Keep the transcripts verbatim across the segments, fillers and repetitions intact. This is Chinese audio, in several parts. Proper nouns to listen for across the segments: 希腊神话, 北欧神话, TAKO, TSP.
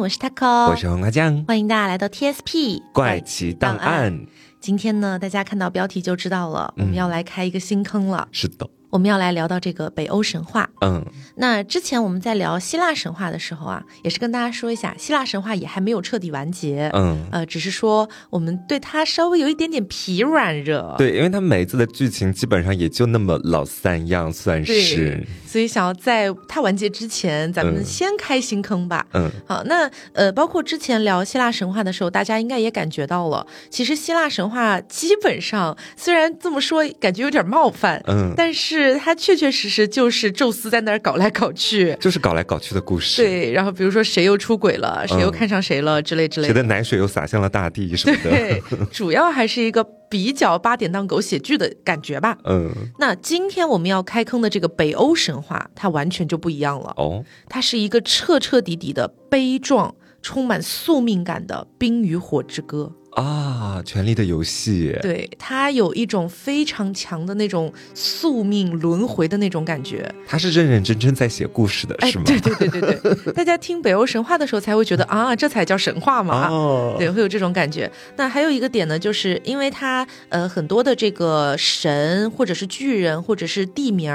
我是 T A K O， 我是黄瓜酱，欢迎大家来到 T S P 怪奇档案。今天呢，大家看到标题就知道了，我们要来开一个新坑了。嗯、是的。我们要来聊到这个北欧神话。嗯，那之前我们在聊希腊神话的时候啊，也是跟大家说一下，希腊神话也还没有彻底完结。嗯，呃，只是说我们对它稍微有一点点疲软热。对，因为它每一次的剧情基本上也就那么老三样，算是。所以想要在它完结之前，咱们先开新坑吧。嗯，好，那呃，包括之前聊希腊神话的时候，大家应该也感觉到了，其实希腊神话基本上虽然这么说感觉有点冒犯，嗯，但是。是他确确实实就是宙斯在那儿搞来搞去，就是搞来搞去的故事。对，然后比如说谁又出轨了，谁又看上谁了、嗯、之类之类的，谁的奶水又洒向了大地什么的。对，主要还是一个比较八点档狗血剧的感觉吧。嗯，那今天我们要开坑的这个北欧神话，它完全就不一样了。哦，它是一个彻彻底底的悲壮、充满宿命感的《冰与火之歌》。啊，权力的游戏，对，它有一种非常强的那种宿命轮回的那种感觉。它是认认真真在写故事的，是吗？哎、对对对对对，大家听北欧神话的时候才会觉得啊，这才叫神话嘛、哦，对，会有这种感觉。那还有一个点呢，就是因为它呃很多的这个神或者是巨人或者是地名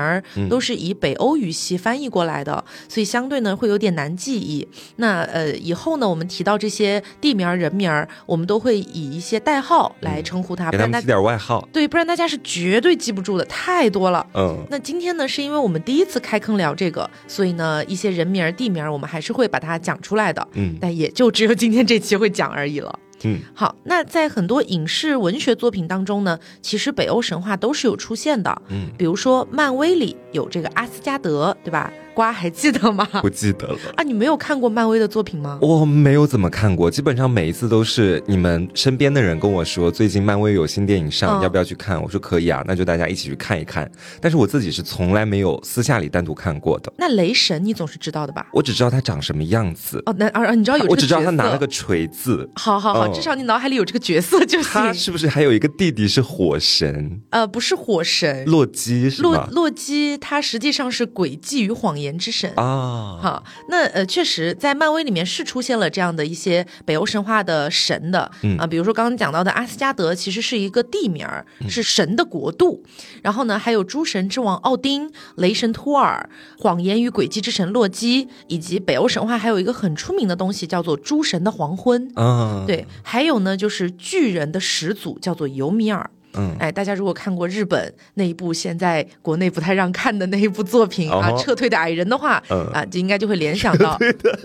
都是以北欧语系翻译过来的，嗯、所以相对呢会有点难记忆。那呃以后呢，我们提到这些地名人名，我们都会以一些代号来称呼他、嗯、给他们起点外号。对，不然大家是绝对记不住的，太多了。嗯，那今天呢是因为我们第一次开坑聊这个，所以呢一些人名地名我们还是会把它讲出来的。嗯，但也就只有今天这期会讲而已了。嗯，好，那在很多影视文学作品当中呢，其实北欧神话都是有出现的。嗯，比如说漫威里有这个阿斯加德，对吧？瓜还记得吗？不记得了啊！你没有看过漫威的作品吗？我没有怎么看过，基本上每一次都是你们身边的人跟我说最近漫威有新电影上、嗯、要不要去看，我说可以啊，那就大家一起去看一看，但是我自己是从来没有私下里单独看过的。那雷神你总是知道的吧？我只知道他长什么样子。哦，那啊，你知道有这个角色？我只知道他拿了个锤子。好好好、嗯、至少你脑海里有这个角色就行。他是不是还有一个弟弟是火神？呃，不是火神，洛基是吗？洛基他实际上是诡计与谎言言之神啊。好，那呃，确实在漫威里面是出现了这样的一些北欧神话的神的、嗯、啊，比如说刚刚讲到的阿斯加德其实是一个地名，是神的国度、嗯、然后呢还有诸神之王奥丁、雷神托尔、谎言与诡计之神洛基，以及北欧神话还有一个很出名的东西叫做诸神的黄昏啊。对，还有呢就是巨人的始祖叫做尤米尔。嗯，哎，大家如果看过日本那一部现在国内不太让看的那一部作品、哦、啊，撤退的矮人的话、嗯、啊，就应该就会联想到，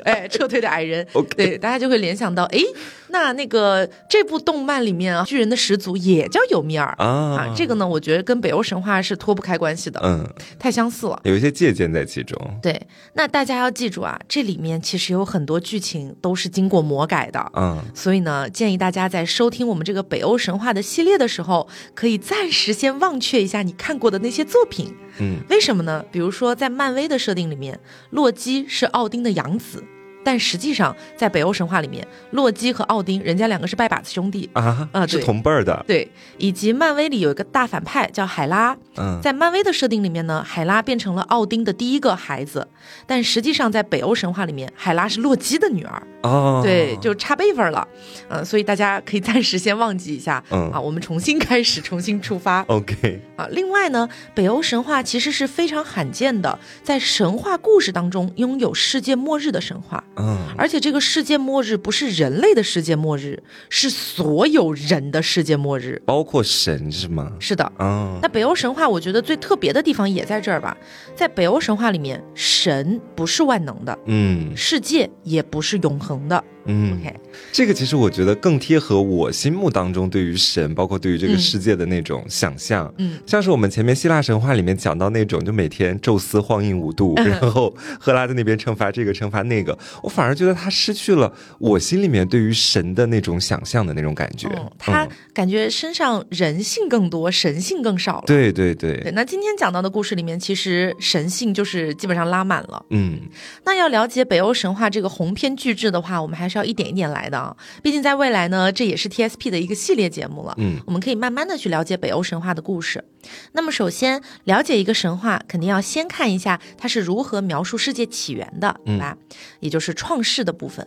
哎，撤退的矮人，对，大家就会联想到，哎，那那个这部动漫里面啊，巨人的始祖也叫尤米尔、哦、啊，这个呢，我觉得跟北欧神话是脱不开关系的，嗯，太相似了，有一些借鉴在其中。对，那大家要记住啊，这里面其实有很多剧情都是经过魔改的，嗯，所以呢，建议大家在收听我们这个北欧神话的系列的时候。可以暂时先忘却一下你看过的那些作品。嗯，为什么呢？比如说在漫威的设定里面，洛基是奥丁的养子，但实际上在北欧神话里面，洛基和奥丁人家两个是拜把子兄弟啊、呃、是同辈的。对，以及漫威里有一个大反派叫海拉、嗯、在漫威的设定里面呢，海拉变成了奥丁的第一个孩子，但实际上在北欧神话里面，海拉是洛基的女儿。哦，对，就差辈分了。嗯、呃，所以大家可以暂时先忘记一下、嗯、啊，我们重新开始，重新出发。 OK 啊，另外呢，北欧神话其实是非常罕见的在神话故事当中拥有世界末日的神话。嗯，而且这个世界末日不是人类的世界末日，是所有人的世界末日，包括神是吗？是的。嗯，那北欧神话我觉得最特别的地方也在这儿吧，在北欧神话里面，神不是万能的，嗯，世界也不是永恒的。嗯， okay， 这个其实我觉得更贴合我心目当中对于神，包括对于这个世界的那种想象。嗯，像是我们前面希腊神话里面讲到那种，就每天宙斯荒淫无度，然后赫拉在那边惩罚这个惩罚那个，我反而觉得他失去了我心里面对于神的那种想象的那种感觉。嗯、他感觉身上人性更多，神性更少了。对对 对， 对。那今天讲到的故事里面，其实神性就是基本上拉满了。嗯，那要了解北欧神话这个鸿篇巨制的话，我们还是要一点一点来的啊，毕竟在未来呢，这也是 T S P 的一个系列节目了。嗯，我们可以慢慢的去了解北欧神话的故事。那么首先了解一个神话，肯定要先看一下它是如何描述世界起源的，对吧？嗯，也就是创世的部分。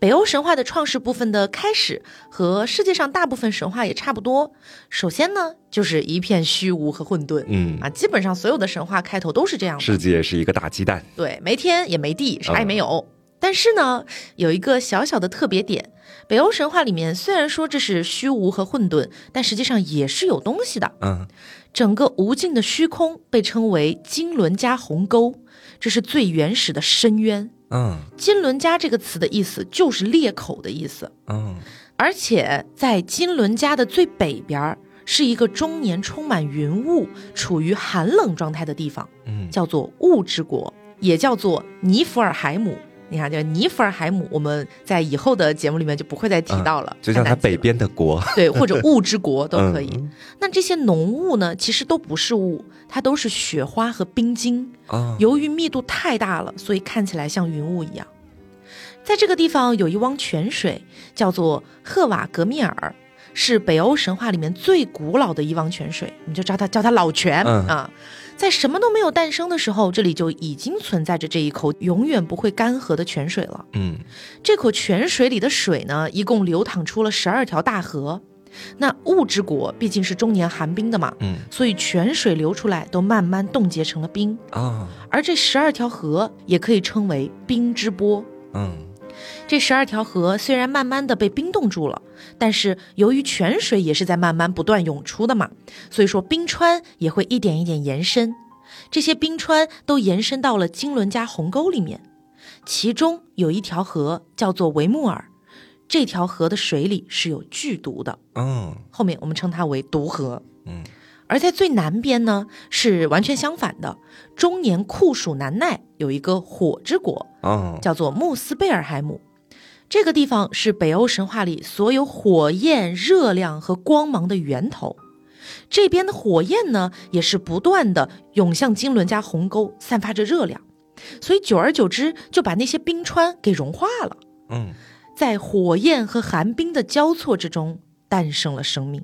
北欧神话的创世部分的开始和世界上大部分神话也差不多。首先呢，就是一片虚无和混沌，嗯啊，基本上所有的神话开头都是这样的。世界是一个大鸡蛋，对，没天也没地，啥也没有。嗯、但是呢，有一个小小的特别点，北欧神话里面虽然说这是虚无和混沌，但实际上也是有东西的。嗯，整个无尽的虚空被称为金伦加鸿沟，这是最原始的深渊。嗯，金伦加这个词的意思就是裂口的意思。嗯，而且在金伦加的最北边是一个终年充满云雾、处于寒冷状态的地方，嗯，叫做雾之国，也叫做尼弗尔海姆。你看，叫尼弗尔海姆，我们在以后的节目里面就不会再提到了，嗯、就像它北边的国，对，或者雾之国都可以。嗯、那这些浓雾呢，其实都不是雾，它都是雪花和冰晶。哦、由于密度太大了，所以看起来像云雾一样。在这个地方有一汪泉水，叫做赫瓦格密尔，是北欧神话里面最古老的一汪泉水，我们就叫它叫它老泉、嗯、啊。在什么都没有诞生的时候，这里就已经存在着这一口永远不会干涸的泉水了。嗯，这口泉水里的水呢，一共流淌出了十二条大河。那雾之国毕竟是终年寒冰的嘛，嗯，所以泉水流出来都慢慢冻结成了冰啊。哦、而这十二条河也可以称为冰之波。嗯，这十二条河虽然慢慢的被冰冻住了，但是由于泉水也是在慢慢不断涌出的嘛，所以说冰川也会一点一点延伸，这些冰川都延伸到了金伦加鸿沟里面。其中有一条河叫做维穆尔，这条河的水里是有剧毒的，嗯，后面我们称它为毒河。嗯，而在最南边呢，是完全相反的，终年酷暑难耐，有一个火之国，叫做穆斯贝尔海姆。这个地方是北欧神话里所有火焰、热量和光芒的源头。这边的火焰呢，也是不断的涌向金伦加鸿沟，散发着热量，所以久而久之就把那些冰川给融化了。嗯，在火焰和寒冰的交错之中，诞生了生命。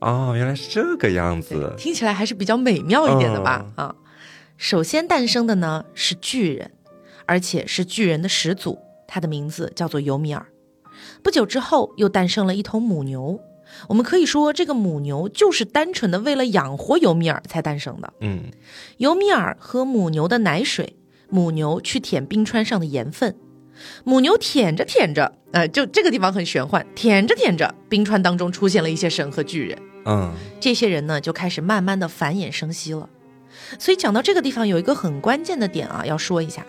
哦，原来是这个样子，听起来还是比较美妙一点的吧？哦、啊，首先诞生的呢是巨人，而且是巨人的始祖。他的名字叫做尤米尔。不久之后又诞生了一头母牛，我们可以说这个母牛就是单纯的为了养活尤米尔才诞生的。嗯，尤米尔喝母牛的奶水，母牛去舔冰川上的盐分，母牛舔着舔着、呃、就这个地方很玄幻，舔着舔着冰川当中出现了一些神和巨人。嗯，这些人呢就开始慢慢的繁衍生息了。所以讲到这个地方有一个很关键的点啊，要说一下，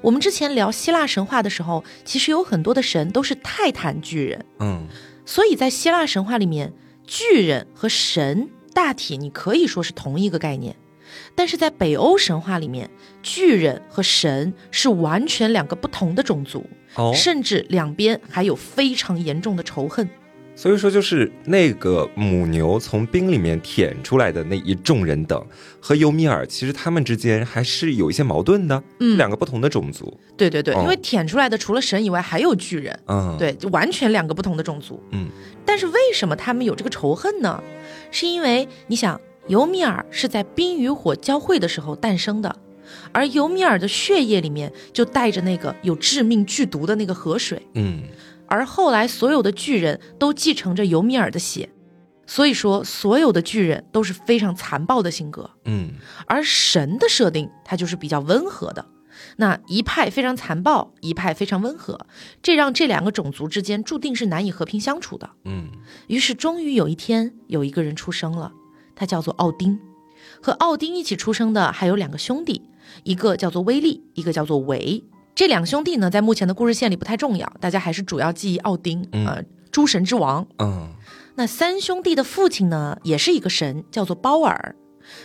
我们之前聊希腊神话的时候，其实有很多的神都是泰坦巨人。嗯，所以在希腊神话里面，巨人和神大体你可以说是同一个概念，但是在北欧神话里面，巨人和神是完全两个不同的种族。哦、甚至两边还有非常严重的仇恨。所以说就是那个母牛从冰里面舔出来的那一众人等和尤米尔，其实他们之间还是有一些矛盾的。嗯，两个不同的种族。对对对、哦、因为舔出来的除了神以外还有巨人。嗯，对，就完全两个不同的种族。嗯，但是为什么他们有这个仇恨呢？是因为你想，尤米尔是在冰与火交汇的时候诞生的，而尤米尔的血液里面就带着那个有致命剧毒的那个河水。嗯，而后来所有的巨人都继承着尤米尔的血，所以说所有的巨人都是非常残暴的性格。嗯，而神的设定它就是比较温和的，那一派非常残暴，一派非常温和，这让这两个种族之间注定是难以和平相处的。嗯，于是终于有一天有一个人出生了，他叫做奥丁。和奥丁一起出生的还有两个兄弟，一个叫做威利，一个叫做维。这两兄弟呢，在目前的故事线里不太重要，大家还是主要记忆奥丁，嗯、呃，诸神之王。嗯，那三兄弟的父亲呢，也是一个神，叫做包尔。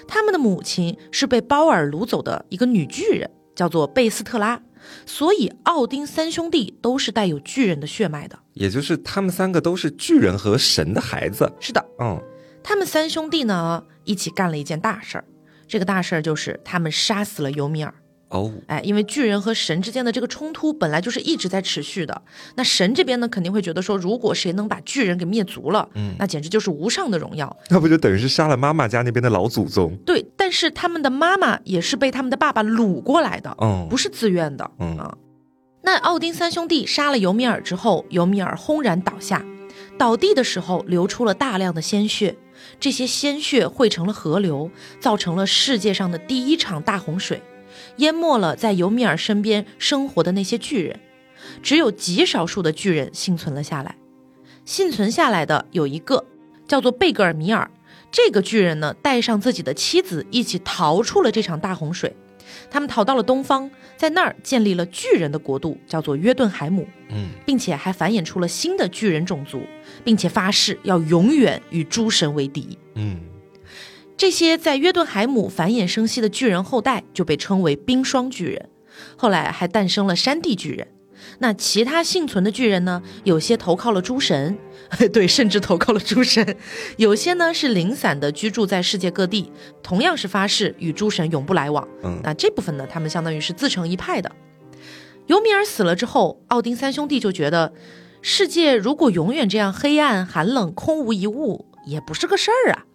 他们的母亲是被包尔掳走的一个女巨人，叫做贝斯特拉。所以奥丁三兄弟都是带有巨人的血脉的，也就是他们三个都是巨人和神的孩子。是的，嗯，他们三兄弟呢，一起干了一件大事儿。这个大事儿就是他们杀死了尤米尔。哦，哎，因为巨人和神之间的这个冲突本来就是一直在持续的，那神这边呢肯定会觉得说，如果谁能把巨人给灭族了，嗯，那简直就是无上的荣耀，那不就等于是杀了妈妈家那边的老祖宗。对，但是他们的妈妈也是被他们的爸爸掳过来的，哦、不是自愿的。嗯啊，那奥丁三兄弟杀了尤米尔之后，尤米尔轰然倒下，倒地的时候流出了大量的鲜血，这些鲜血汇成了河流，造成了世界上的第一场大洪水，淹没了在尤米尔身边生活的那些巨人，只有极少数的巨人幸存了下来。幸存下来的有一个叫做贝格尔米尔，这个巨人呢带上自己的妻子一起逃出了这场大洪水，他们逃到了东方，在那儿建立了巨人的国度，叫做约顿海姆，并且还繁衍出了新的巨人种族，并且发誓要永远与诸神为敌。嗯，这些在约顿海姆繁衍生息的巨人后代就被称为冰霜巨人，后来还诞生了山地巨人。那其他幸存的巨人呢，有些投靠了诸神，对，甚至投靠了诸神，有些呢是零散的居住在世界各地，同样是发誓与诸神永不来往。嗯，那这部分呢，他们相当于是自成一派的。尤米尔死了之后，奥丁三兄弟就觉得世界如果永远这样黑暗寒冷空无一物也不是个事儿啊，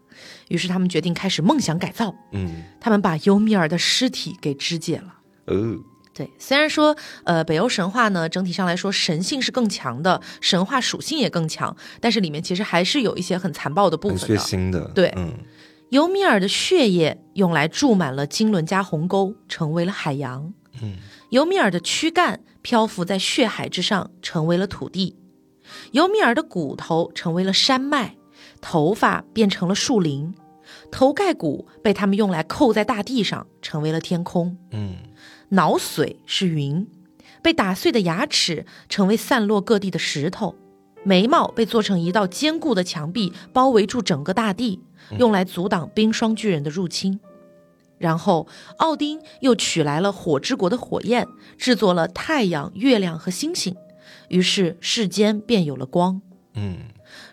于是他们决定开始梦想改造。嗯，他们把尤米尔的尸体给肢解了。呃对，虽然说呃，北欧神话呢整体上来说神性是更强的，神话属性也更强，但是里面其实还是有一些很残暴的部分的，很血腥的。对，嗯，尤米尔的血液用来注满了金伦加鸿沟，成为了海洋。嗯，尤米尔的躯干漂浮在血海之上，成为了土地。尤米尔的骨头成为了山脉，头发变成了树林，头盖骨被他们用来扣在大地上，成为了天空。嗯，脑髓是云，被打碎的牙齿成为散落各地的石头，眉毛被做成一道坚固的墙壁，包围住整个大地，用来阻挡冰霜巨人的入侵。然后奥丁又取来了火之国的火焰，制作了太阳、月亮和星星，于是世间便有了光。嗯，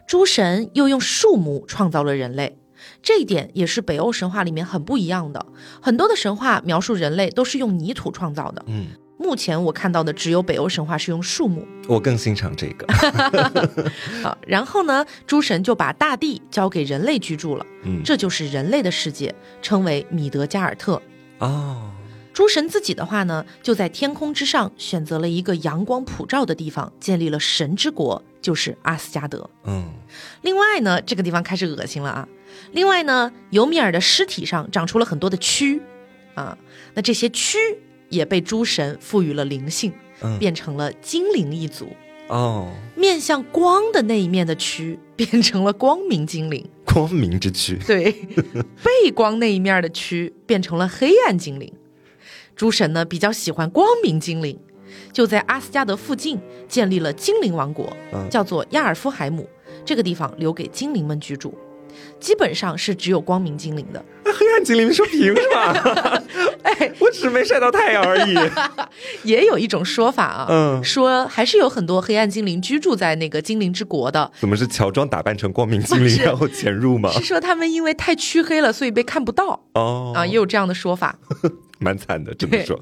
诸神又用树木创造了人类，这一点也是北欧神话里面很不一样的，很多的神话描述人类都是用泥土创造的。嗯，目前我看到的只有北欧神话是用树木，我更欣赏这个好，然后呢诸神就把大地交给人类居住了。嗯，这就是人类的世界，称为米德加尔特。哦，诸神自己的话呢，就在天空之上选择了一个阳光普照的地方，建立了神之国，就是阿斯加德。嗯，另外呢这个地方开始恶心了啊，另外呢尤米尔的尸体上长出了很多的蛆啊，那这些蛆也被诸神赋予了灵性，嗯，变成了精灵一族。哦，面向光的那一面的蛆变成了光明精灵，光明之蛆。对，背光那一面的蛆变成了黑暗精灵。诸神呢比较喜欢光明精灵，就在阿斯加德附近建立了精灵王国，嗯，叫做亚尔夫海姆，这个地方留给精灵们居住，基本上是只有光明精灵的。啊，黑暗精灵说凭什么、哎，我只没晒到太阳而已也有一种说法啊，嗯，说还是有很多黑暗精灵居住在那个精灵之国的。怎么是乔装打扮成光明精灵然后潜入吗？是说他们因为太黢黑了所以被看不到。哦，啊，也有这样的说法蛮惨的，这么说。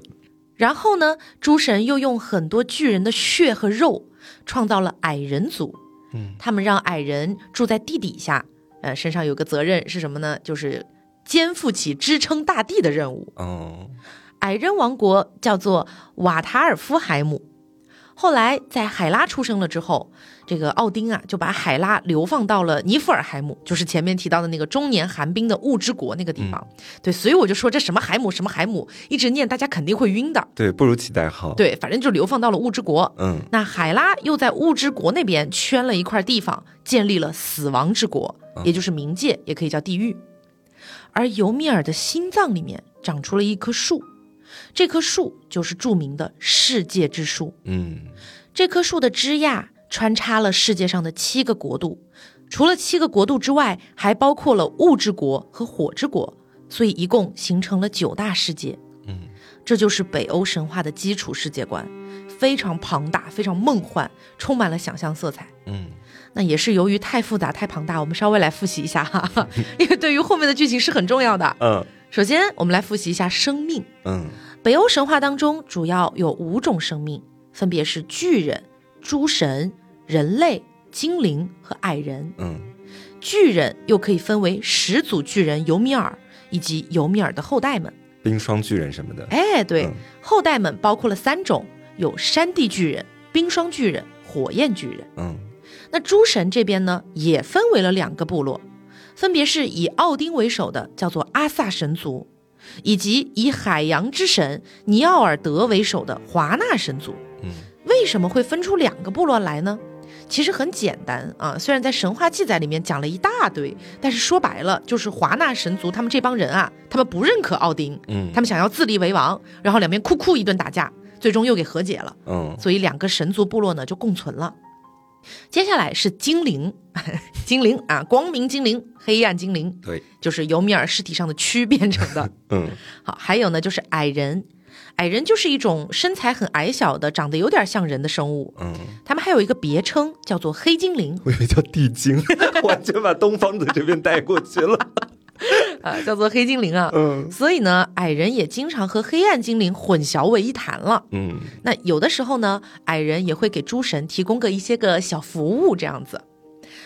然后呢诸神又用很多巨人的血和肉创造了矮人族。嗯，他们让矮人住在地底下，呃，身上有个责任是什么呢？就是肩负起支撑大地的任务。哦，矮人王国叫做瓦塔尔夫海姆。后来在海拉出生了之后，这个奥丁啊就把海拉流放到了尼弗尔海姆，就是前面提到的那个中年寒冰的雾之国那个地方。嗯，对，所以我就说这什么海姆什么海姆，一直念大家肯定会晕的。对，不如起代号。对，反正就流放到了雾之国。嗯，那海拉又在雾之国那边圈了一块地方，建立了死亡之国，也就是冥界，也可以叫地狱。而尤米尔的心脏里面长出了一棵树，这棵树就是著名的世界之树。嗯，这棵树的枝桠穿插了世界上的七个国度，除了七个国度之外，还包括了雾之国和火之国，所以一共形成了九大世界。嗯，这就是北欧神话的基础世界观，非常庞大，非常梦幻，充满了想象色彩。嗯，那也是由于太复杂太庞大，我们稍微来复习一下哈，因为对于后面的剧情是很重要的。嗯，首先我们来复习一下生命。嗯，北欧神话当中主要有五种生命，分别是巨人、诸神、人类、精灵和矮人。嗯，巨人又可以分为始祖巨人尤米尔以及尤米尔的后代们，冰霜巨人什么的。哎，对，嗯，后代们包括了三种，有山地巨人、冰霜巨人、火焰巨人。嗯，那诸神这边呢也分为了两个部落，分别是以奥丁为首的叫做阿萨神族，以及以海洋之神尼奥尔德为首的华纳神族。嗯，为什么会分出两个部落来呢？其实很简单啊，虽然在神话记载里面讲了一大堆，但是说白了就是华纳神族他们这帮人啊，他们不认可奥丁，嗯，他们想要自立为王，然后两边哭哭一顿打架，最终又给和解了。嗯，所以两个神族部落呢就共存了。接下来是精灵，精灵啊，光明精灵、黑暗精灵，对，就是尤米尔尸体上的蛆变成的。嗯，好，还有呢就是矮人。矮人就是一种身材很矮小的，长得有点像人的生物。嗯，他们还有一个别称叫做黑精灵。我以为叫地精，完全把东方的这边带过去了。啊，叫做黑精灵啊。嗯，所以呢矮人也经常和黑暗精灵混淆为一谈了。嗯，那有的时候呢矮人也会给诸神提供个一些个小服务这样子。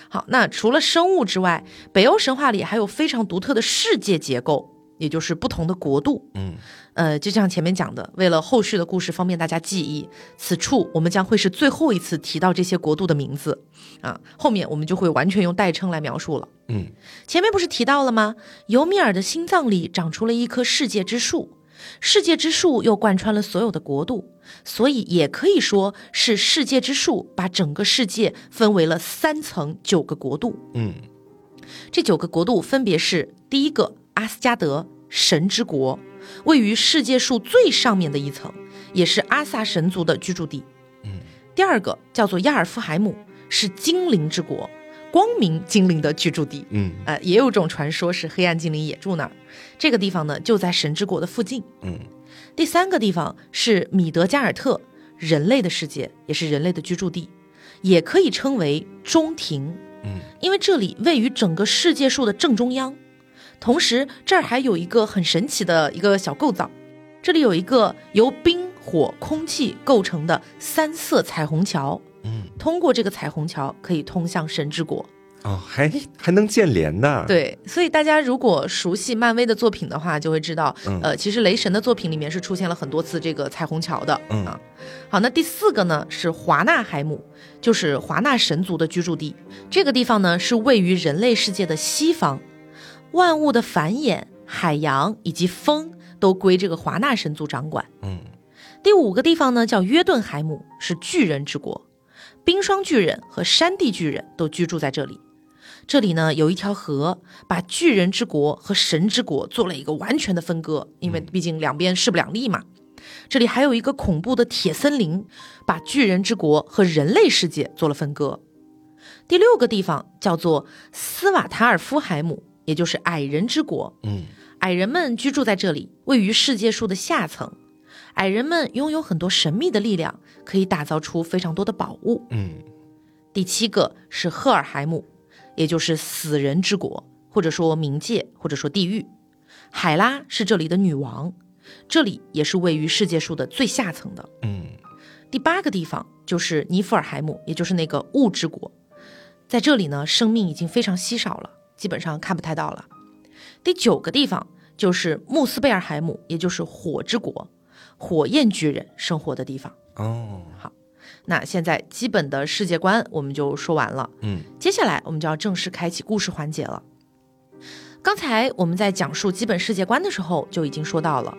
好，那除了生物之外，北欧神话里还有非常独特的世界结构，也就是不同的国度。嗯，呃，就像前面讲的，为了后续的故事方便大家记忆，此处我们将会是最后一次提到这些国度的名字啊，后面我们就会完全用代称来描述了。嗯，前面不是提到了吗？尤米尔的心脏里长出了一棵世界之树，世界之树又贯穿了所有的国度，所以也可以说是世界之树把整个世界分为了三层九个国度。嗯，这九个国度分别是：第一个，阿斯加德神之国，位于世界树最上面的一层，也是阿萨神族的居住地。嗯，第二个叫做亚尔夫海姆，是精灵之国，光明精灵的居住地。嗯，呃，也有种传说是黑暗精灵也住那儿，这个地方呢就在神之国的附近。嗯，第三个地方是米德加尔特，人类的世界，也是人类的居住地，也可以称为中庭。嗯，因为这里位于整个世界树的正中央。同时这儿还有一个很神奇的一个小构造，这里有一个由冰火空气构成的三色彩虹桥。嗯，通过这个彩虹桥可以通向神之国。哦，还还能建联呢。对，所以大家如果熟悉漫威的作品的话就会知道，嗯，呃，其实雷神的作品里面是出现了很多次这个彩虹桥的。嗯，啊，好，那第四个呢是华纳海姆，就是华纳神族的居住地。这个地方呢是位于人类世界的西方，万物的繁衍、海洋以及风都归这个华纳神族掌管。嗯，第五个地方呢叫约顿海姆，是巨人之国，冰霜巨人和山地巨人都居住在这里。这里呢有一条河，把巨人之国和神之国做了一个完全的分割，因为毕竟两边势不两立嘛。这里还有一个恐怖的铁森林，把巨人之国和人类世界做了分割。第六个地方叫做斯瓦塔尔夫海姆，也就是矮人之国。嗯，矮人们居住在这里，位于世界树的下层。矮人们拥有很多神秘的力量，可以打造出非常多的宝物。嗯，第七个是赫尔海姆，也就是死人之国，或者说冥界，或者说地狱。海拉是这里的女王，这里也是位于世界树的最下层的。嗯，第八个地方就是尼弗尔海姆，也就是那个物之国。在这里呢，生命已经非常稀少了，基本上看不太到了。第九个地方就是穆斯贝尔海姆，也就是火之国，火焰巨人生活的地方。哦，好，那现在基本的世界观我们就说完了。嗯，接下来我们就要正式开启故事环节了。刚才我们在讲述基本世界观的时候就已经说到了，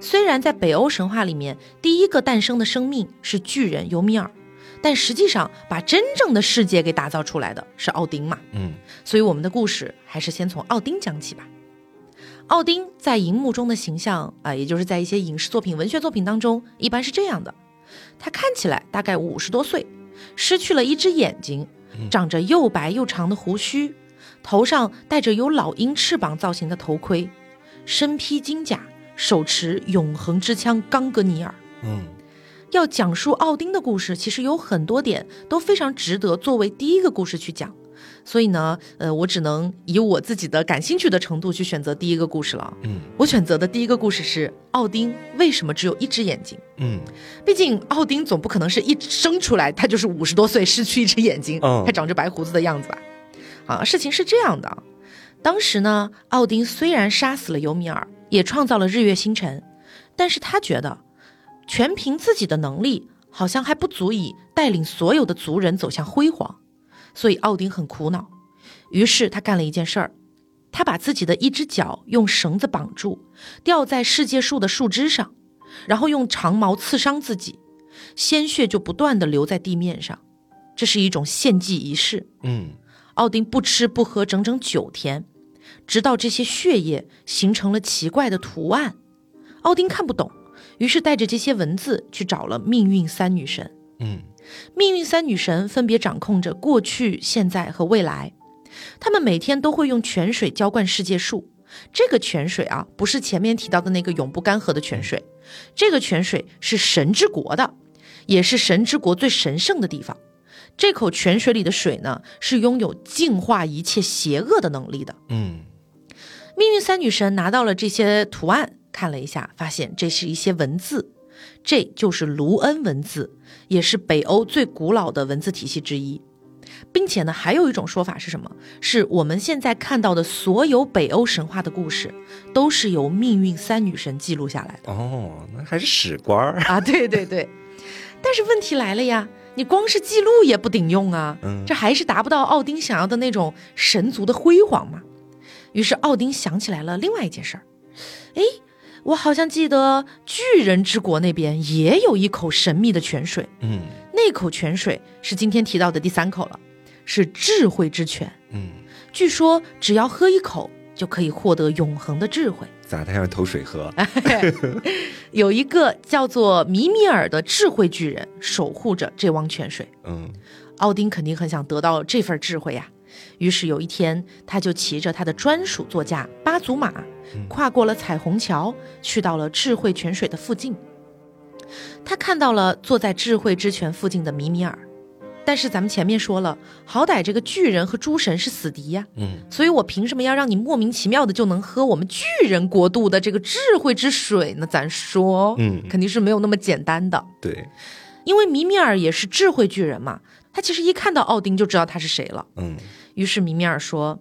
虽然在北欧神话里面第一个诞生的生命是巨人尤米尔，但实际上把真正的世界给打造出来的是奥丁嘛。嗯，所以我们的故事还是先从奥丁讲起吧。奥丁在荧幕中的形象啊，呃，也就是在一些影视作品、文学作品当中一般是这样的，他看起来大概五十多岁，失去了一只眼睛，长着又白又长的胡须，头上戴着有老鹰翅膀造型的头盔，身披金甲，手持永恒之枪冈格尼尔。嗯，要讲述奥丁的故事，其实有很多点都非常值得作为第一个故事去讲，所以呢，呃，我只能以我自己的感兴趣的程度去选择第一个故事了。嗯，我选择的第一个故事是奥丁为什么只有一只眼睛？嗯，毕竟奥丁总不可能是一生出来他就是五十多岁失去一只眼睛，哦，还长着白胡子的样子吧？啊，事情是这样的，当时呢，奥丁虽然杀死了尤米尔，也创造了日月星辰，但是他觉得全凭自己的能力，好像还不足以带领所有的族人走向辉煌，所以奥丁很苦恼。于是他干了一件事儿，他把自己的一只脚用绳子绑住，吊在世界树的树枝上，然后用长矛刺伤自己，鲜血就不断地流在地面上。这是一种献祭仪式。嗯，奥丁不吃不喝整整九天，直到这些血液形成了奇怪的图案。奥丁看不懂，于是带着这些文字去找了命运三女神。嗯，命运三女神分别掌控着过去、现在和未来。他们每天都会用泉水浇灌世界树。这个泉水啊，不是前面提到的那个永不干涸的泉水，这个泉水是神之国的，也是神之国最神圣的地方。这口泉水里的水呢，是拥有净化一切邪恶的能力的。嗯，命运三女神拿到了这些图案，看了一下，发现这是一些文字，这就是卢恩文字，也是北欧最古老的文字体系之一。并且呢，还有一种说法是什么？是我们现在看到的所有北欧神话的故事，都是由命运三女神记录下来的。哦，那还是史官啊！对对对。但是问题来了呀，你光是记录也不顶用啊，嗯，这还是达不到奥丁想要的那种神族的辉煌嘛。于是奥丁想起来了另外一件事儿，哎，我好像记得巨人之国那边也有一口神秘的泉水。嗯，那口泉水是今天提到的第三口了，是智慧之泉。嗯，据说只要喝一口就可以获得永恒的智慧。咋他要投水喝？有一个叫做米米尔的智慧巨人守护着这汪泉水。嗯，奥丁肯定很想得到这份智慧呀、啊。于是有一天，他就骑着他的专属座驾巴祖马，跨过了彩虹桥，去到了智慧泉水的附近。他看到了坐在智慧之泉附近的米米尔，但是咱们前面说了，好歹这个巨人和诸神是死敌呀、啊嗯，所以我凭什么要让你莫名其妙的就能喝我们巨人国度的这个智慧之水呢？咱说，嗯，肯定是没有那么简单的。对，因为米米尔也是智慧巨人嘛，他其实一看到奥丁就知道他是谁了。嗯，于是米米尔说，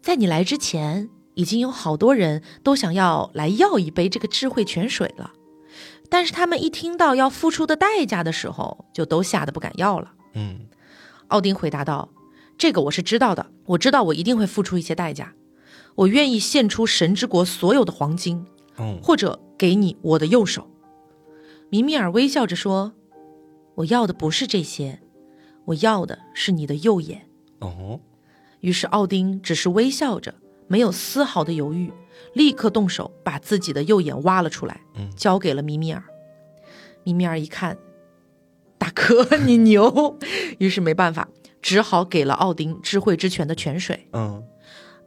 在你来之前，已经有好多人都想要来要一杯这个智慧泉水了，但是他们一听到要付出的代价的时候，就都吓得不敢要了。嗯，奥丁回答道，这个我是知道的，我知道我一定会付出一些代价，我愿意献出神之国所有的黄金、哦、或者给你我的右手。米米尔微笑着说，我要的不是这些，我要的是你的右眼。哦，于是奥丁只是微笑着，没有丝毫的犹豫，立刻动手把自己的右眼挖了出来，交给了米米尔。米米尔一看，大哥你牛，于是没办法，只好给了奥丁智慧之泉的泉水。嗯，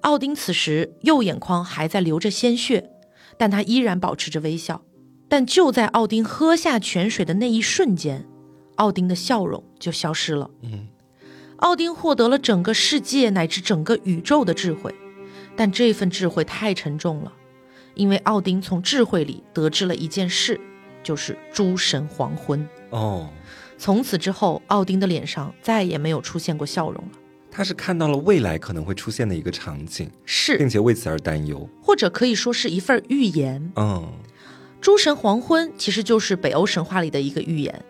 奥丁此时右眼眶还在流着鲜血，但他依然保持着微笑。但就在奥丁喝下泉水的那一瞬间，奥丁的笑容就消失了。嗯，奥丁获得了整个世界乃至整个宇宙的智慧，但这份智慧太沉重了，因为奥丁从智慧里得知了一件事，就是诸神黄昏。哦，从此之后，奥丁的脸上再也没有出现过笑容了。他是看到了未来可能会出现的一个场景，是，并且为此而担忧，或者可以说是一份预言。嗯，诸神黄昏其实就是北欧神话里的一个预言，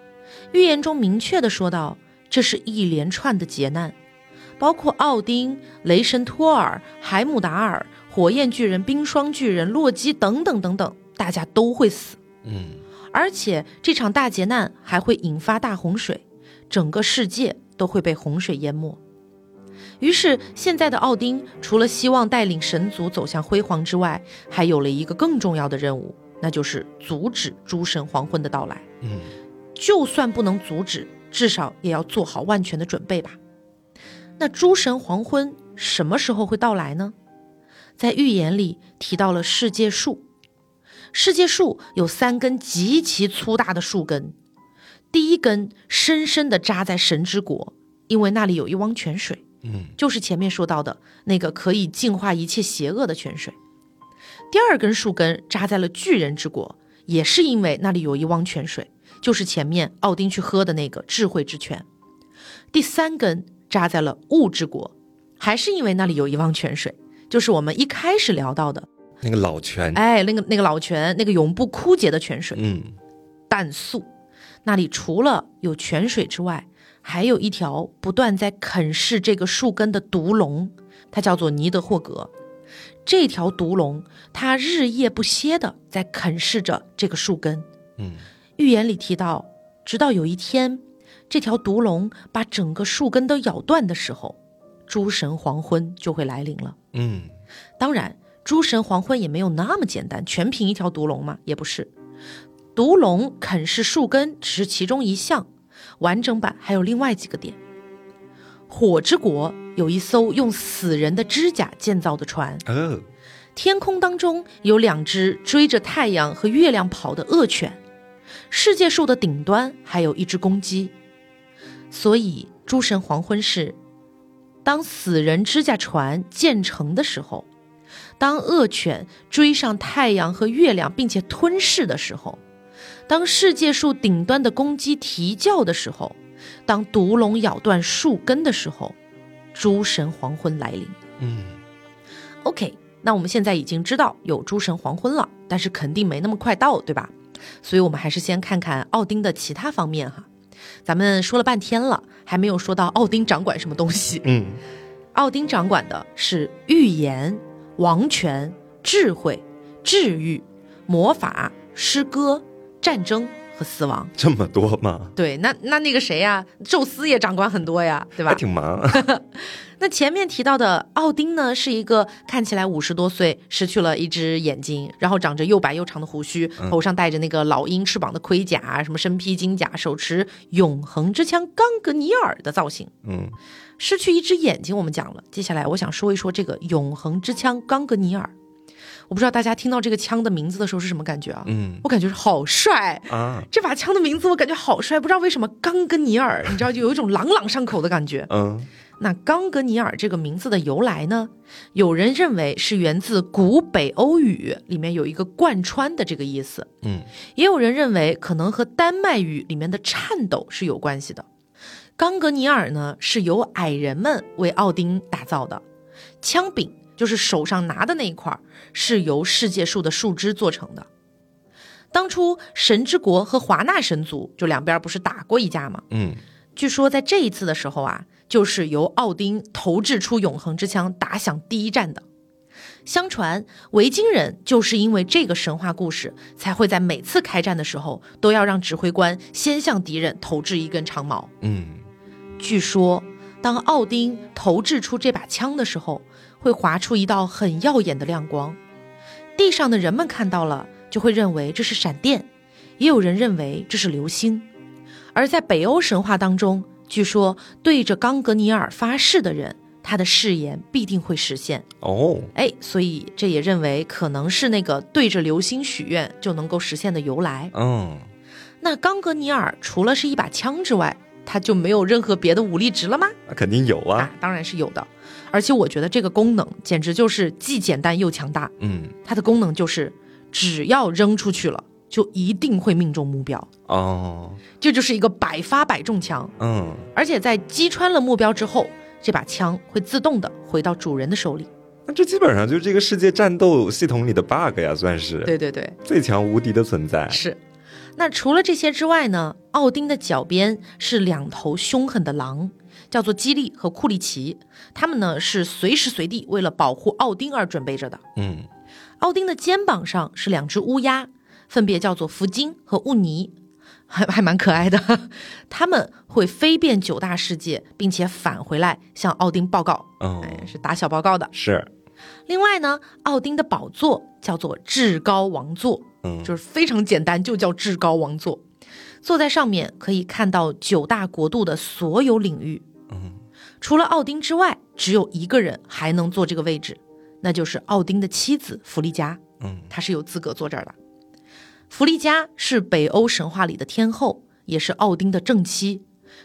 预言中明确地说到，这是一连串的劫难，包括奥丁、雷神托尔、海姆达尔、火焰巨人、冰霜巨人、洛基等等等等，大家都会死。嗯，而且这场大劫难还会引发大洪水，整个世界都会被洪水淹没。于是现在的奥丁除了希望带领神族走向辉煌之外，还有了一个更重要的任务，那就是阻止诸神黄昏的到来。嗯，就算不能阻止，至少也要做好万全的准备吧。那诸神黄昏什么时候会到来呢？在预言里提到了世界树，世界树有三根极其粗大的树根，第一根深深地扎在神之国，因为那里有一汪泉水，嗯，就是前面说到的那个可以净化一切邪恶的泉水。第二根树根扎在了巨人之国，也是因为那里有一汪泉水，就是前面奥丁去喝的那个智慧之泉。第三根扎在了物之国，还是因为那里有一汪泉水，就是我们一开始聊到的那个老泉，哎，那个那个老泉，那个永不枯竭的泉水，嗯，淡素。那里除了有泉水之外，还有一条不断在啃噬这个树根的毒龙，它叫做尼德霍格。这条毒龙它日夜不歇地在啃噬着这个树根。嗯，预言里提到，直到有一天这条毒龙把整个树根都咬断的时候，诸神黄昏就会来临了。嗯，当然诸神黄昏也没有那么简单，全凭一条毒龙嘛，也不是。毒龙啃噬树根只是其中一项，完整版还有另外几个点。火之国有一艘用死人的指甲建造的船，哦，天空当中有两只追着太阳和月亮跑的恶犬，世界树的顶端还有一只公鸡。所以诸神黄昏是当死人指甲船建成的时候，当恶犬追上太阳和月亮并且吞噬的时候，当世界树顶端的公鸡啼叫的时候，当毒龙咬断树根的时候，诸神黄昏来临。嗯 OK， 那我们现在已经知道有诸神黄昏了，但是肯定没那么快到，对吧？所以我们还是先看看奥丁的其他方面哈。咱们说了半天了，还没有说到奥丁掌管什么东西。嗯，奥丁掌管的是预言、王权、智慧、治愈、魔法、诗歌、战争和死亡。这么多吗？对，那那那个谁呀，宙斯也掌管很多呀，对吧？还挺忙。那前面提到的奥丁呢，是一个看起来五十多岁，失去了一只眼睛，然后长着又白又长的胡须，头上戴着那个老鹰翅膀的盔甲，什么身披金甲，手持永恒之枪冈格尼尔的造型。嗯，失去一只眼睛我们讲了，接下来我想说一说这个永恒之枪冈格尼尔。我不知道大家听到这个枪的名字的时候是什么感觉啊？嗯，我感觉是好帅啊！这把枪的名字我感觉好帅，不知道为什么冈格尼尔，你知道就有一种朗朗上口的感觉。嗯，那冈格尼尔这个名字的由来呢？有人认为是源自古北欧语里面有一个贯穿的这个意思。嗯，也有人认为可能和丹麦语里面的颤抖是有关系的。冈格尼尔呢是由矮人们为奥丁打造的，枪柄就是手上拿的那一块是由世界树的树枝做成的。当初神之国和华纳神族就两边不是打过一架吗？嗯，据说在这一次的时候啊，就是由奥丁投掷出永恒之枪打响第一战的。相传维京人就是因为这个神话故事，才会在每次开战的时候都要让指挥官先向敌人投掷一根长矛。嗯，据说当奥丁投掷出这把枪的时候，会划出一道很耀眼的亮光，地上的人们看到了就会认为这是闪电，也有人认为这是流星。而在北欧神话当中，据说对着冈格尼尔发誓的人，他的誓言必定会实现。哦，哎，所以这也认为可能是那个对着流星许愿就能够实现的由来。嗯，那冈格尼尔除了是一把枪之外，它就没有任何别的武力值了吗？肯定有 啊, 啊，当然是有的。而且我觉得这个功能简直就是既简单又强大。嗯，它的功能就是只要扔出去了，就一定会命中目标。哦，这就是一个百发百中枪。嗯，而且在击穿了目标之后，这把枪会自动的回到主人的手里。那这基本上就是这个世界战斗系统里的 bug 呀，算是。对对对，最强无敌的存在。是。那除了这些之外呢，奥丁的脚边是两头凶狠的狼，叫做基利和库利奇，他们呢是随时随地为了保护奥丁而准备着的。嗯，奥丁的肩膀上是两只乌鸦，分别叫做弗金和乌尼，还还蛮可爱的。他们会飞遍九大世界，并且返回来向奥丁报告。哦，哎，是打小报告的。是。另外呢，奥丁的宝座叫做至高王座。嗯，就是非常简单，就叫至高王座。坐在上面可以看到九大国度的所有领域。嗯，除了奥丁之外，只有一个人还能坐这个位置，那就是奥丁的妻子弗利加。嗯，她是有资格坐这儿的。弗利加是北欧神话里的天后，也是奥丁的正妻，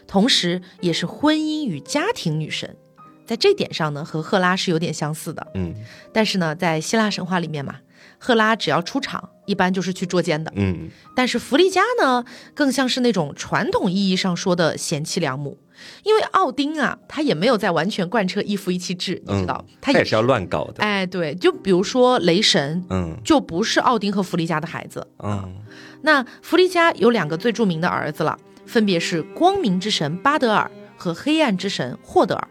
同时也是婚姻与家庭女神。在这点上呢，和赫拉是有点相似的。嗯，但是呢，在希腊神话里面嘛，赫拉只要出场一般就是去捉奸的。嗯，但是弗利加呢更像是那种传统意义上说的贤妻良母，因为奥丁啊他也没有在完全贯彻一夫一妻制，你知道。嗯，他, 也他也是要乱搞的。哎，对，就比如说雷神，嗯，就不是奥丁和弗利加的孩子。嗯，那弗利加有两个最著名的儿子了，分别是光明之神巴德尔和黑暗之神霍德尔。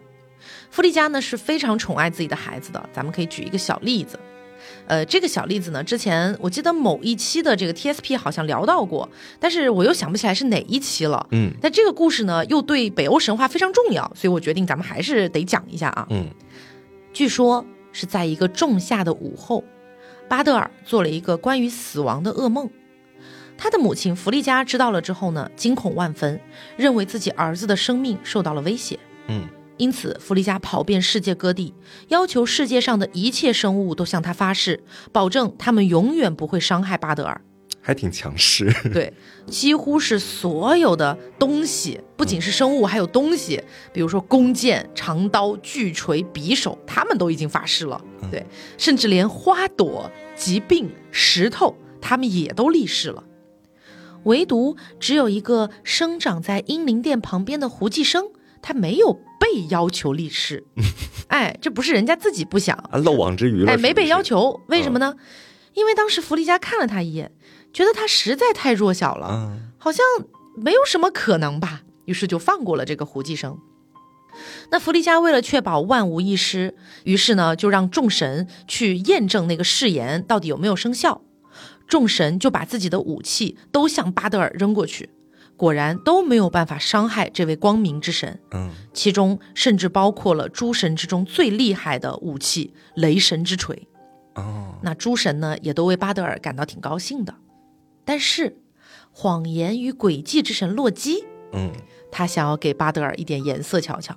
弗利加呢是非常宠爱自己的孩子的，咱们可以举一个小例子。呃，这个小例子呢，之前我记得某一期的这个 T S P 好像聊到过，但是我又想不起来是哪一期了。嗯，但这个故事呢，又对北欧神话非常重要，所以我决定咱们还是得讲一下啊。嗯，据说是在一个仲夏的午后，巴德尔做了一个关于死亡的噩梦。他的母亲弗利加知道了之后呢，惊恐万分，认为自己儿子的生命受到了威胁。嗯。因此弗利加跑遍世界各地，要求世界上的一切生物都向他发誓，保证他们永远不会伤害巴德尔。还挺强势。对，几乎是所有的东西，不仅是生物，还有东西，比如说弓箭、长刀、巨锤、匕首，他们都已经发誓了。对，甚至连花朵、疾病、石头，他们也都立誓了。唯独只有一个生长在英灵殿旁边的胡继生，他没有被要求立誓。哎，这不是人家自己不想，漏网之鱼了。哎，没被要求，为什么呢？因为当时弗利加看了他一眼，觉得他实在太弱小了，好像没有什么可能吧，于是就放过了这个胡继生。那弗利加为了确保万无一失，于是呢就让众神去验证那个誓言到底有没有生效。众神就把自己的武器都向巴德尔扔过去，果然都没有办法伤害这位光明之神。嗯，其中甚至包括了诸神之中最厉害的武器雷神之锤。哦，那诸神呢也都为巴德尔感到挺高兴的。但是谎言与诡计之神洛基，嗯，他想要给巴德尔一点颜色瞧瞧，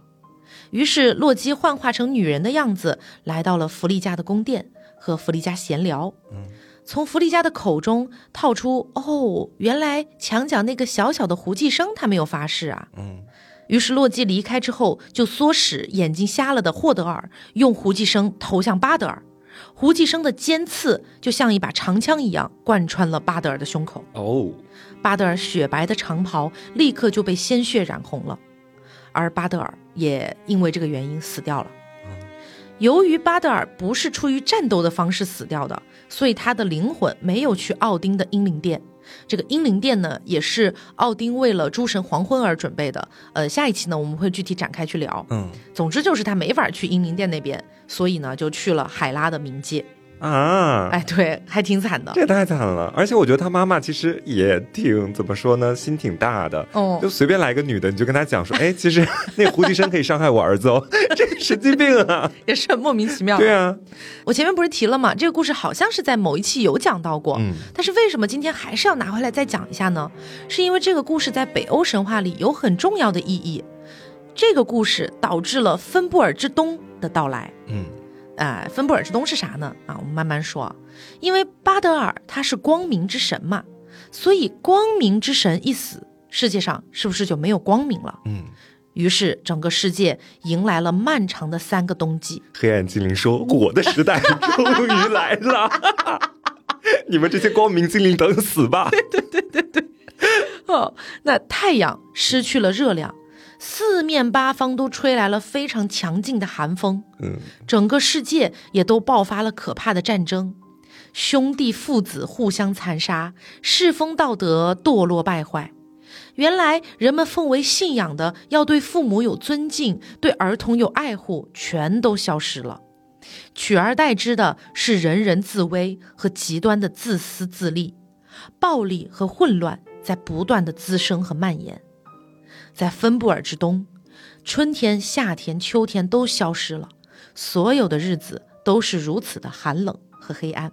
于是洛基幻化成女人的样子来到了弗利加的宫殿，和弗利加闲聊。嗯，从弗利加的口中套出，哦，原来墙角那个小小的胡继生他没有发誓啊。嗯，于是洛基离开之后，就唆使眼睛瞎了的霍德尔用胡继生投向巴德尔。胡继生的尖刺就像一把长枪一样贯穿了巴德尔的胸口。哦，巴德尔雪白的长袍立刻就被鲜血染红了，而巴德尔也因为这个原因死掉了。由于巴德尔不是出于战斗的方式死掉的，所以他的灵魂没有去奥丁的英灵殿。这个英灵殿呢，也是奥丁为了诸神黄昏而准备的。呃，下一期呢我们会具体展开去聊。嗯，总之就是他没法去英灵殿那边，所以呢就去了海拉的冥界。啊，哎，对，还挺惨的，这太惨了。而且我觉得他妈妈其实也挺怎么说呢，心挺大的。哦，就随便来个女的，你就跟他讲说，哎，其实那胡继生可以伤害我儿子哦，这神经病啊，也是很莫名其妙。对啊，我前面不是提了嘛，这个故事好像是在某一期有讲到过。嗯，但是为什么今天还是要拿回来再讲一下呢？是因为这个故事在北欧神话里有很重要的意义。这个故事导致了芬布尔之冬的到来。嗯。呃、芬布尔之冬是啥呢？啊，我们慢慢说。因为巴德尔他是光明之神嘛，所以光明之神一死，世界上是不是就没有光明了？嗯，于是整个世界迎来了漫长的三个冬季。黑暗精灵说：“我的时代终于来了，你们这些光明精灵等死吧！”对对对对对。哦，那太阳失去了热量。四面八方都吹来了非常强劲的寒风，嗯，整个世界也都爆发了可怕的战争，兄弟父子互相残杀，世风道德堕落败坏。原来人们奉为信仰的要对父母有尊敬，对儿童有爱护，全都消失了，取而代之的是人人自危和极端的自私自利，暴力和混乱在不断的滋生和蔓延。在芬布尔之冬，春天、夏天、秋天都消失了，所有的日子都是如此的寒冷和黑暗。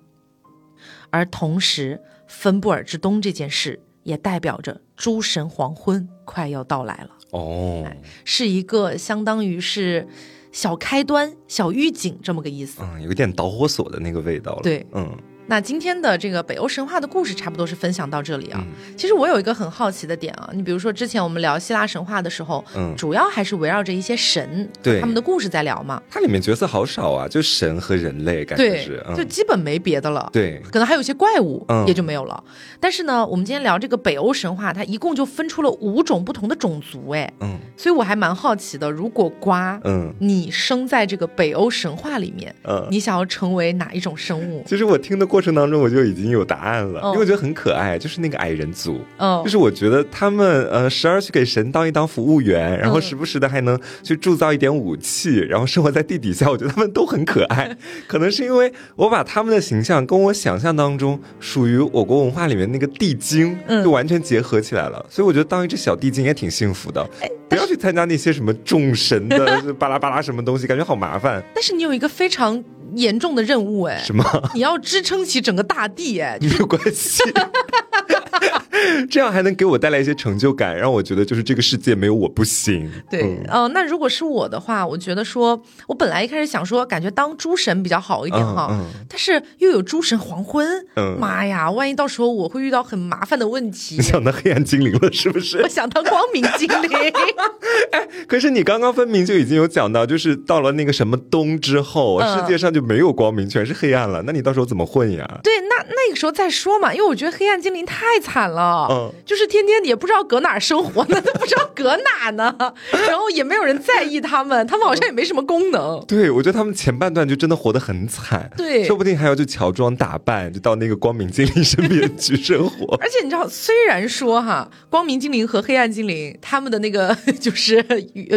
而同时，芬布尔之冬这件事也代表着诸神黄昏快要到来了。哦，是一个相当于是小开端、小预警这么个意思。嗯，有点导火索的那个味道了。对，嗯。那今天的这个北欧神话的故事差不多是分享到这里啊。嗯，其实我有一个很好奇的点啊，你比如说之前我们聊希腊神话的时候，嗯，主要还是围绕着一些神，对他们的故事在聊嘛。它里面角色好少啊，就神和人类感觉是，嗯，就基本没别的了。对，可能还有一些怪物，嗯，也就没有了。但是呢，我们今天聊这个北欧神话，它一共就分出了五种不同的种族，哎，嗯，所以我还蛮好奇的，如果瓜，嗯，你生在这个北欧神话里面，嗯，你想要成为哪一种生物？其实我听的过程当中我就已经有答案了，因为我觉得很可爱，就是那个矮人族，就是我觉得他们呃时而去给神当一当服务员，然后时不时的还能去铸造一点武器，然后生活在地底下，我觉得他们都很可爱。可能是因为我把他们的形象跟我想象当中属于我国文化里面那个地精就完全结合起来了，所以我觉得当一只小地精也挺幸福的，不要去参加那些什么众神的巴拉巴拉什么东西，感觉好麻烦。但是你有一个非常严重的任务，哎，什么？你要支撑起整个大地，哎，没有关系。这样还能给我带来一些成就感，让我觉得就是这个世界没有我不行。对，嗯、呃，那如果是我的话，我觉得说，我本来一开始想说，感觉当诸神比较好一点哈、嗯嗯，但是又有诸神黄昏、嗯，妈呀，万一到时候我会遇到很麻烦的问题。你想当黑暗精灵了是不是？我想当光明精灵。哎，可是你刚刚分明就已经有讲到，就是到了那个什么冬之后，嗯、世界上就没有光明，全是黑暗了。那你到时候怎么混呀？对，那那个时候再说嘛，因为我觉得黑暗精灵太惨了。嗯，就是天天也不知道搁哪生活呢，都不知道搁哪呢，然后也没有人在意他们，他们好像也没什么功能。对，我觉得他们前半段就真的活得很惨，对，说不定还要就乔装打扮，就到那个光明精灵身边去生活。而且你知道，虽然说哈，光明精灵和黑暗精灵他们的那个就是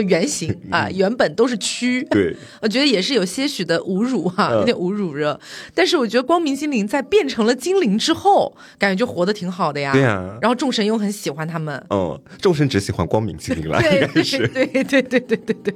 原型啊，原本都是蛆，对，我觉得也是有些许的侮辱哈，有点侮辱热、嗯。但是我觉得光明精灵在变成了精灵之后，感觉就活得挺好的呀。对呀、啊。然后众神又很喜欢他们，嗯，众神只喜欢光明精灵了，应该是，对对对对对对对。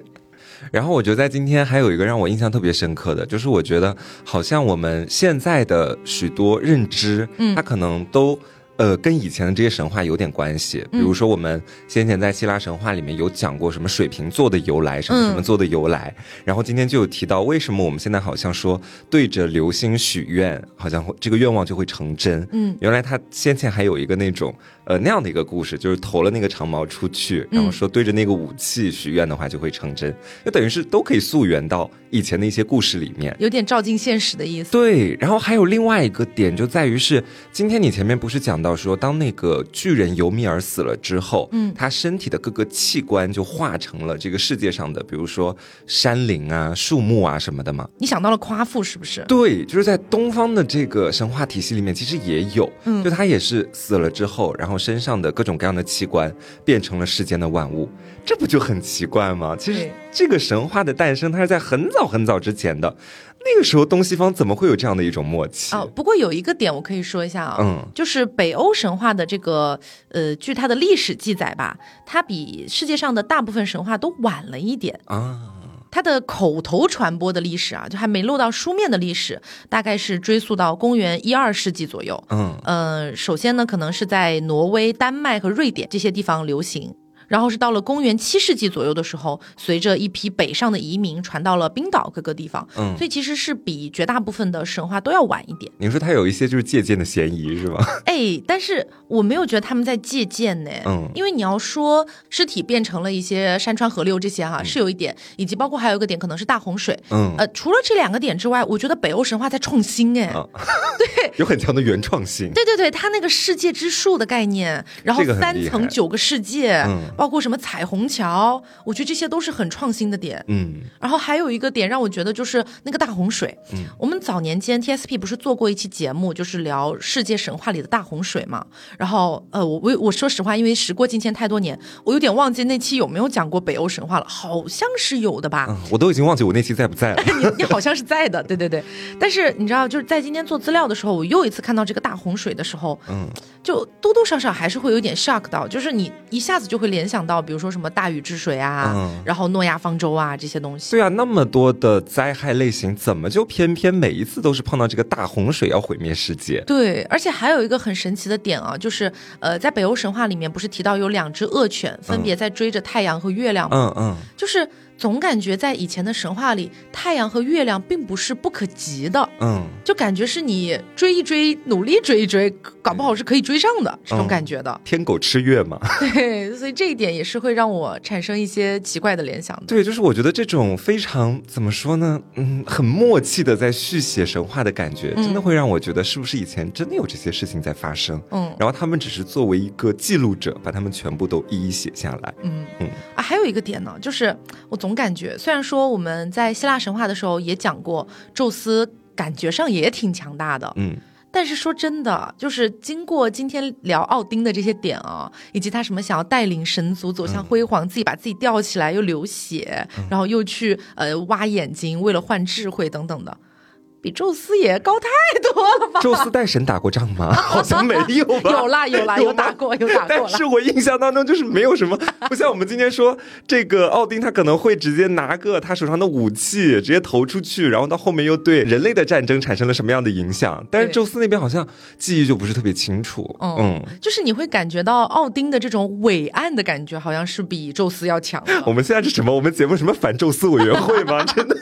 然后我觉得在今天还有一个让我印象特别深刻的，就是我觉得好像我们现在的许多认知，嗯，它可能都。呃，跟以前的这些神话有点关系，比如说我们先前在希腊神话里面有讲过什么水瓶座的由来，什么什么座的由来、嗯、然后今天就有提到为什么我们现在好像说对着流星许愿，好像这个愿望就会成真。嗯，原来他先前还有一个那种呃那样的一个故事，就是投了那个长矛出去，然后说对着那个武器许愿的话就会成真，就等于是都可以溯源到以前的一些故事里面，有点照进现实的意思。对，然后还有另外一个点就在于是今天你前面不是讲到说当那个巨人尤米尔死了之后、嗯、他身体的各个器官就化成了这个世界上的比如说山林啊树木啊什么的嘛。你想到了夸父是不是？对，就是在东方的这个神话体系里面其实也有、嗯、就他也是死了之后，然后身上的各种各样的器官变成了世间的万物，这不就很奇怪吗？其实这个神话的诞生它是在很早很早之前的，那个时候东西方怎么会有这样的一种默契、哦、不过有一个点我可以说一下啊、嗯，就是北欧神话的这个呃，据它的历史记载吧，它比世界上的大部分神话都晚了一点啊。它的口头传播的历史啊，就还没落到书面的历史，大概是追溯到公元一二世纪左右。嗯，呃，首先呢，可能是在挪威、丹麦和瑞典这些地方流行。然后是到了公元七世纪左右的时候，随着一批北上的移民传到了冰岛各个地方，嗯，所以其实是比绝大部分的神话都要晚一点。你说它有一些就是借鉴的嫌疑是吧？哎，但是我没有觉得他们在借鉴呢，嗯，因为你要说尸体变成了一些山川河流这些哈、啊嗯，是有一点，以及包括还有一个点可能是大洪水，嗯，呃，除了这两个点之外，我觉得北欧神话在创新哎，啊、对，有很强的原创性。对对对，它那个世界之树的概念，然后三层九个世界，这个、嗯。包括什么彩虹桥，我觉得这些都是很创新的点。嗯，然后还有一个点让我觉得就是那个大洪水。嗯，我们早年间 T S P 不是做过一期节目，就是聊世界神话里的大洪水嘛。然后呃，我我我说实话，因为时过境迁太多年，我有点忘记那期有没有讲过北欧神话了，好像是有的吧。嗯、我都已经忘记我那期在不在了。你你好像是在的，对对对。但是你知道，就是在今天做资料的时候，我又一次看到这个大洪水的时候，嗯，就多多少少还是会有点 shock 到，就是你一下子就会联想。想到比如说什么大禹治水啊、嗯、然后诺亚方舟啊这些东西。对啊，那么多的灾害类型怎么就偏偏每一次都是碰到这个大洪水要毁灭世界？对，而且还有一个很神奇的点啊，就是呃，在北欧神话里面不是提到有两只恶犬分别在追着太阳和月亮吗？嗯嗯，就是总感觉在以前的神话里，太阳和月亮并不是不可及的，嗯，就感觉是你追一追，努力追一追，搞不好是可以追上的、嗯、这种感觉的。天狗吃月嘛，对，所以这一点也是会让我产生一些奇怪的联想的。对，就是我觉得这种非常怎么说呢，嗯，很默契的在续写神话的感觉，真的会让我觉得是不是以前真的有这些事情在发生？嗯，然后他们只是作为一个记录者，把他们全部都一一写下来。嗯嗯啊，还有一个点呢，就是我总。感觉虽然说我们在希腊神话的时候也讲过，宙斯感觉上也挺强大的，嗯，但是说真的，就是经过今天聊奥丁的这些点啊，以及他什么想要带领神族走向辉煌、嗯、自己把自己吊起来又流血、嗯、然后又去呃挖眼睛为了换智慧等等的，比宙斯也高太多了吧？宙斯带神打过仗吗？好像没有吧。有啦有啦，有打过有打过。但是我印象当中就是没有什么，不像我们今天说这个奥丁，他可能会直接拿个他手上的武器直接投出去，然后到后面又对人类的战争产生了什么样的影响？但是宙斯那边好像记忆就不是特别清楚。嗯，就是你会感觉到奥丁的这种伟岸的感觉，好像是比宙斯要强。我们现在是什么？我们节目什么反宙斯委员会吗？真的。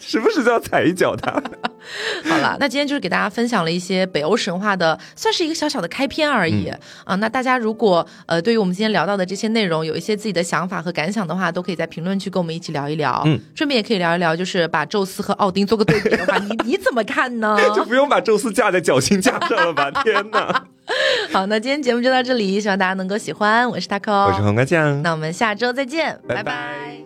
时不时就要踩一脚他。好了，那今天就是给大家分享了一些北欧神话的，算是一个小小的开篇而已、嗯、啊。那大家如果呃对于我们今天聊到的这些内容有一些自己的想法和感想的话，都可以在评论区跟我们一起聊一聊。嗯，顺便也可以聊一聊，就是把宙斯和奥丁做个对比的话，你你怎么看呢？就不用把宙斯架在绞刑架上了吧？天哪！好，那今天节目就到这里，希望大家能够喜欢。我是 T A K O， 我是黄瓜酱，那我们下周再见，拜拜。拜拜。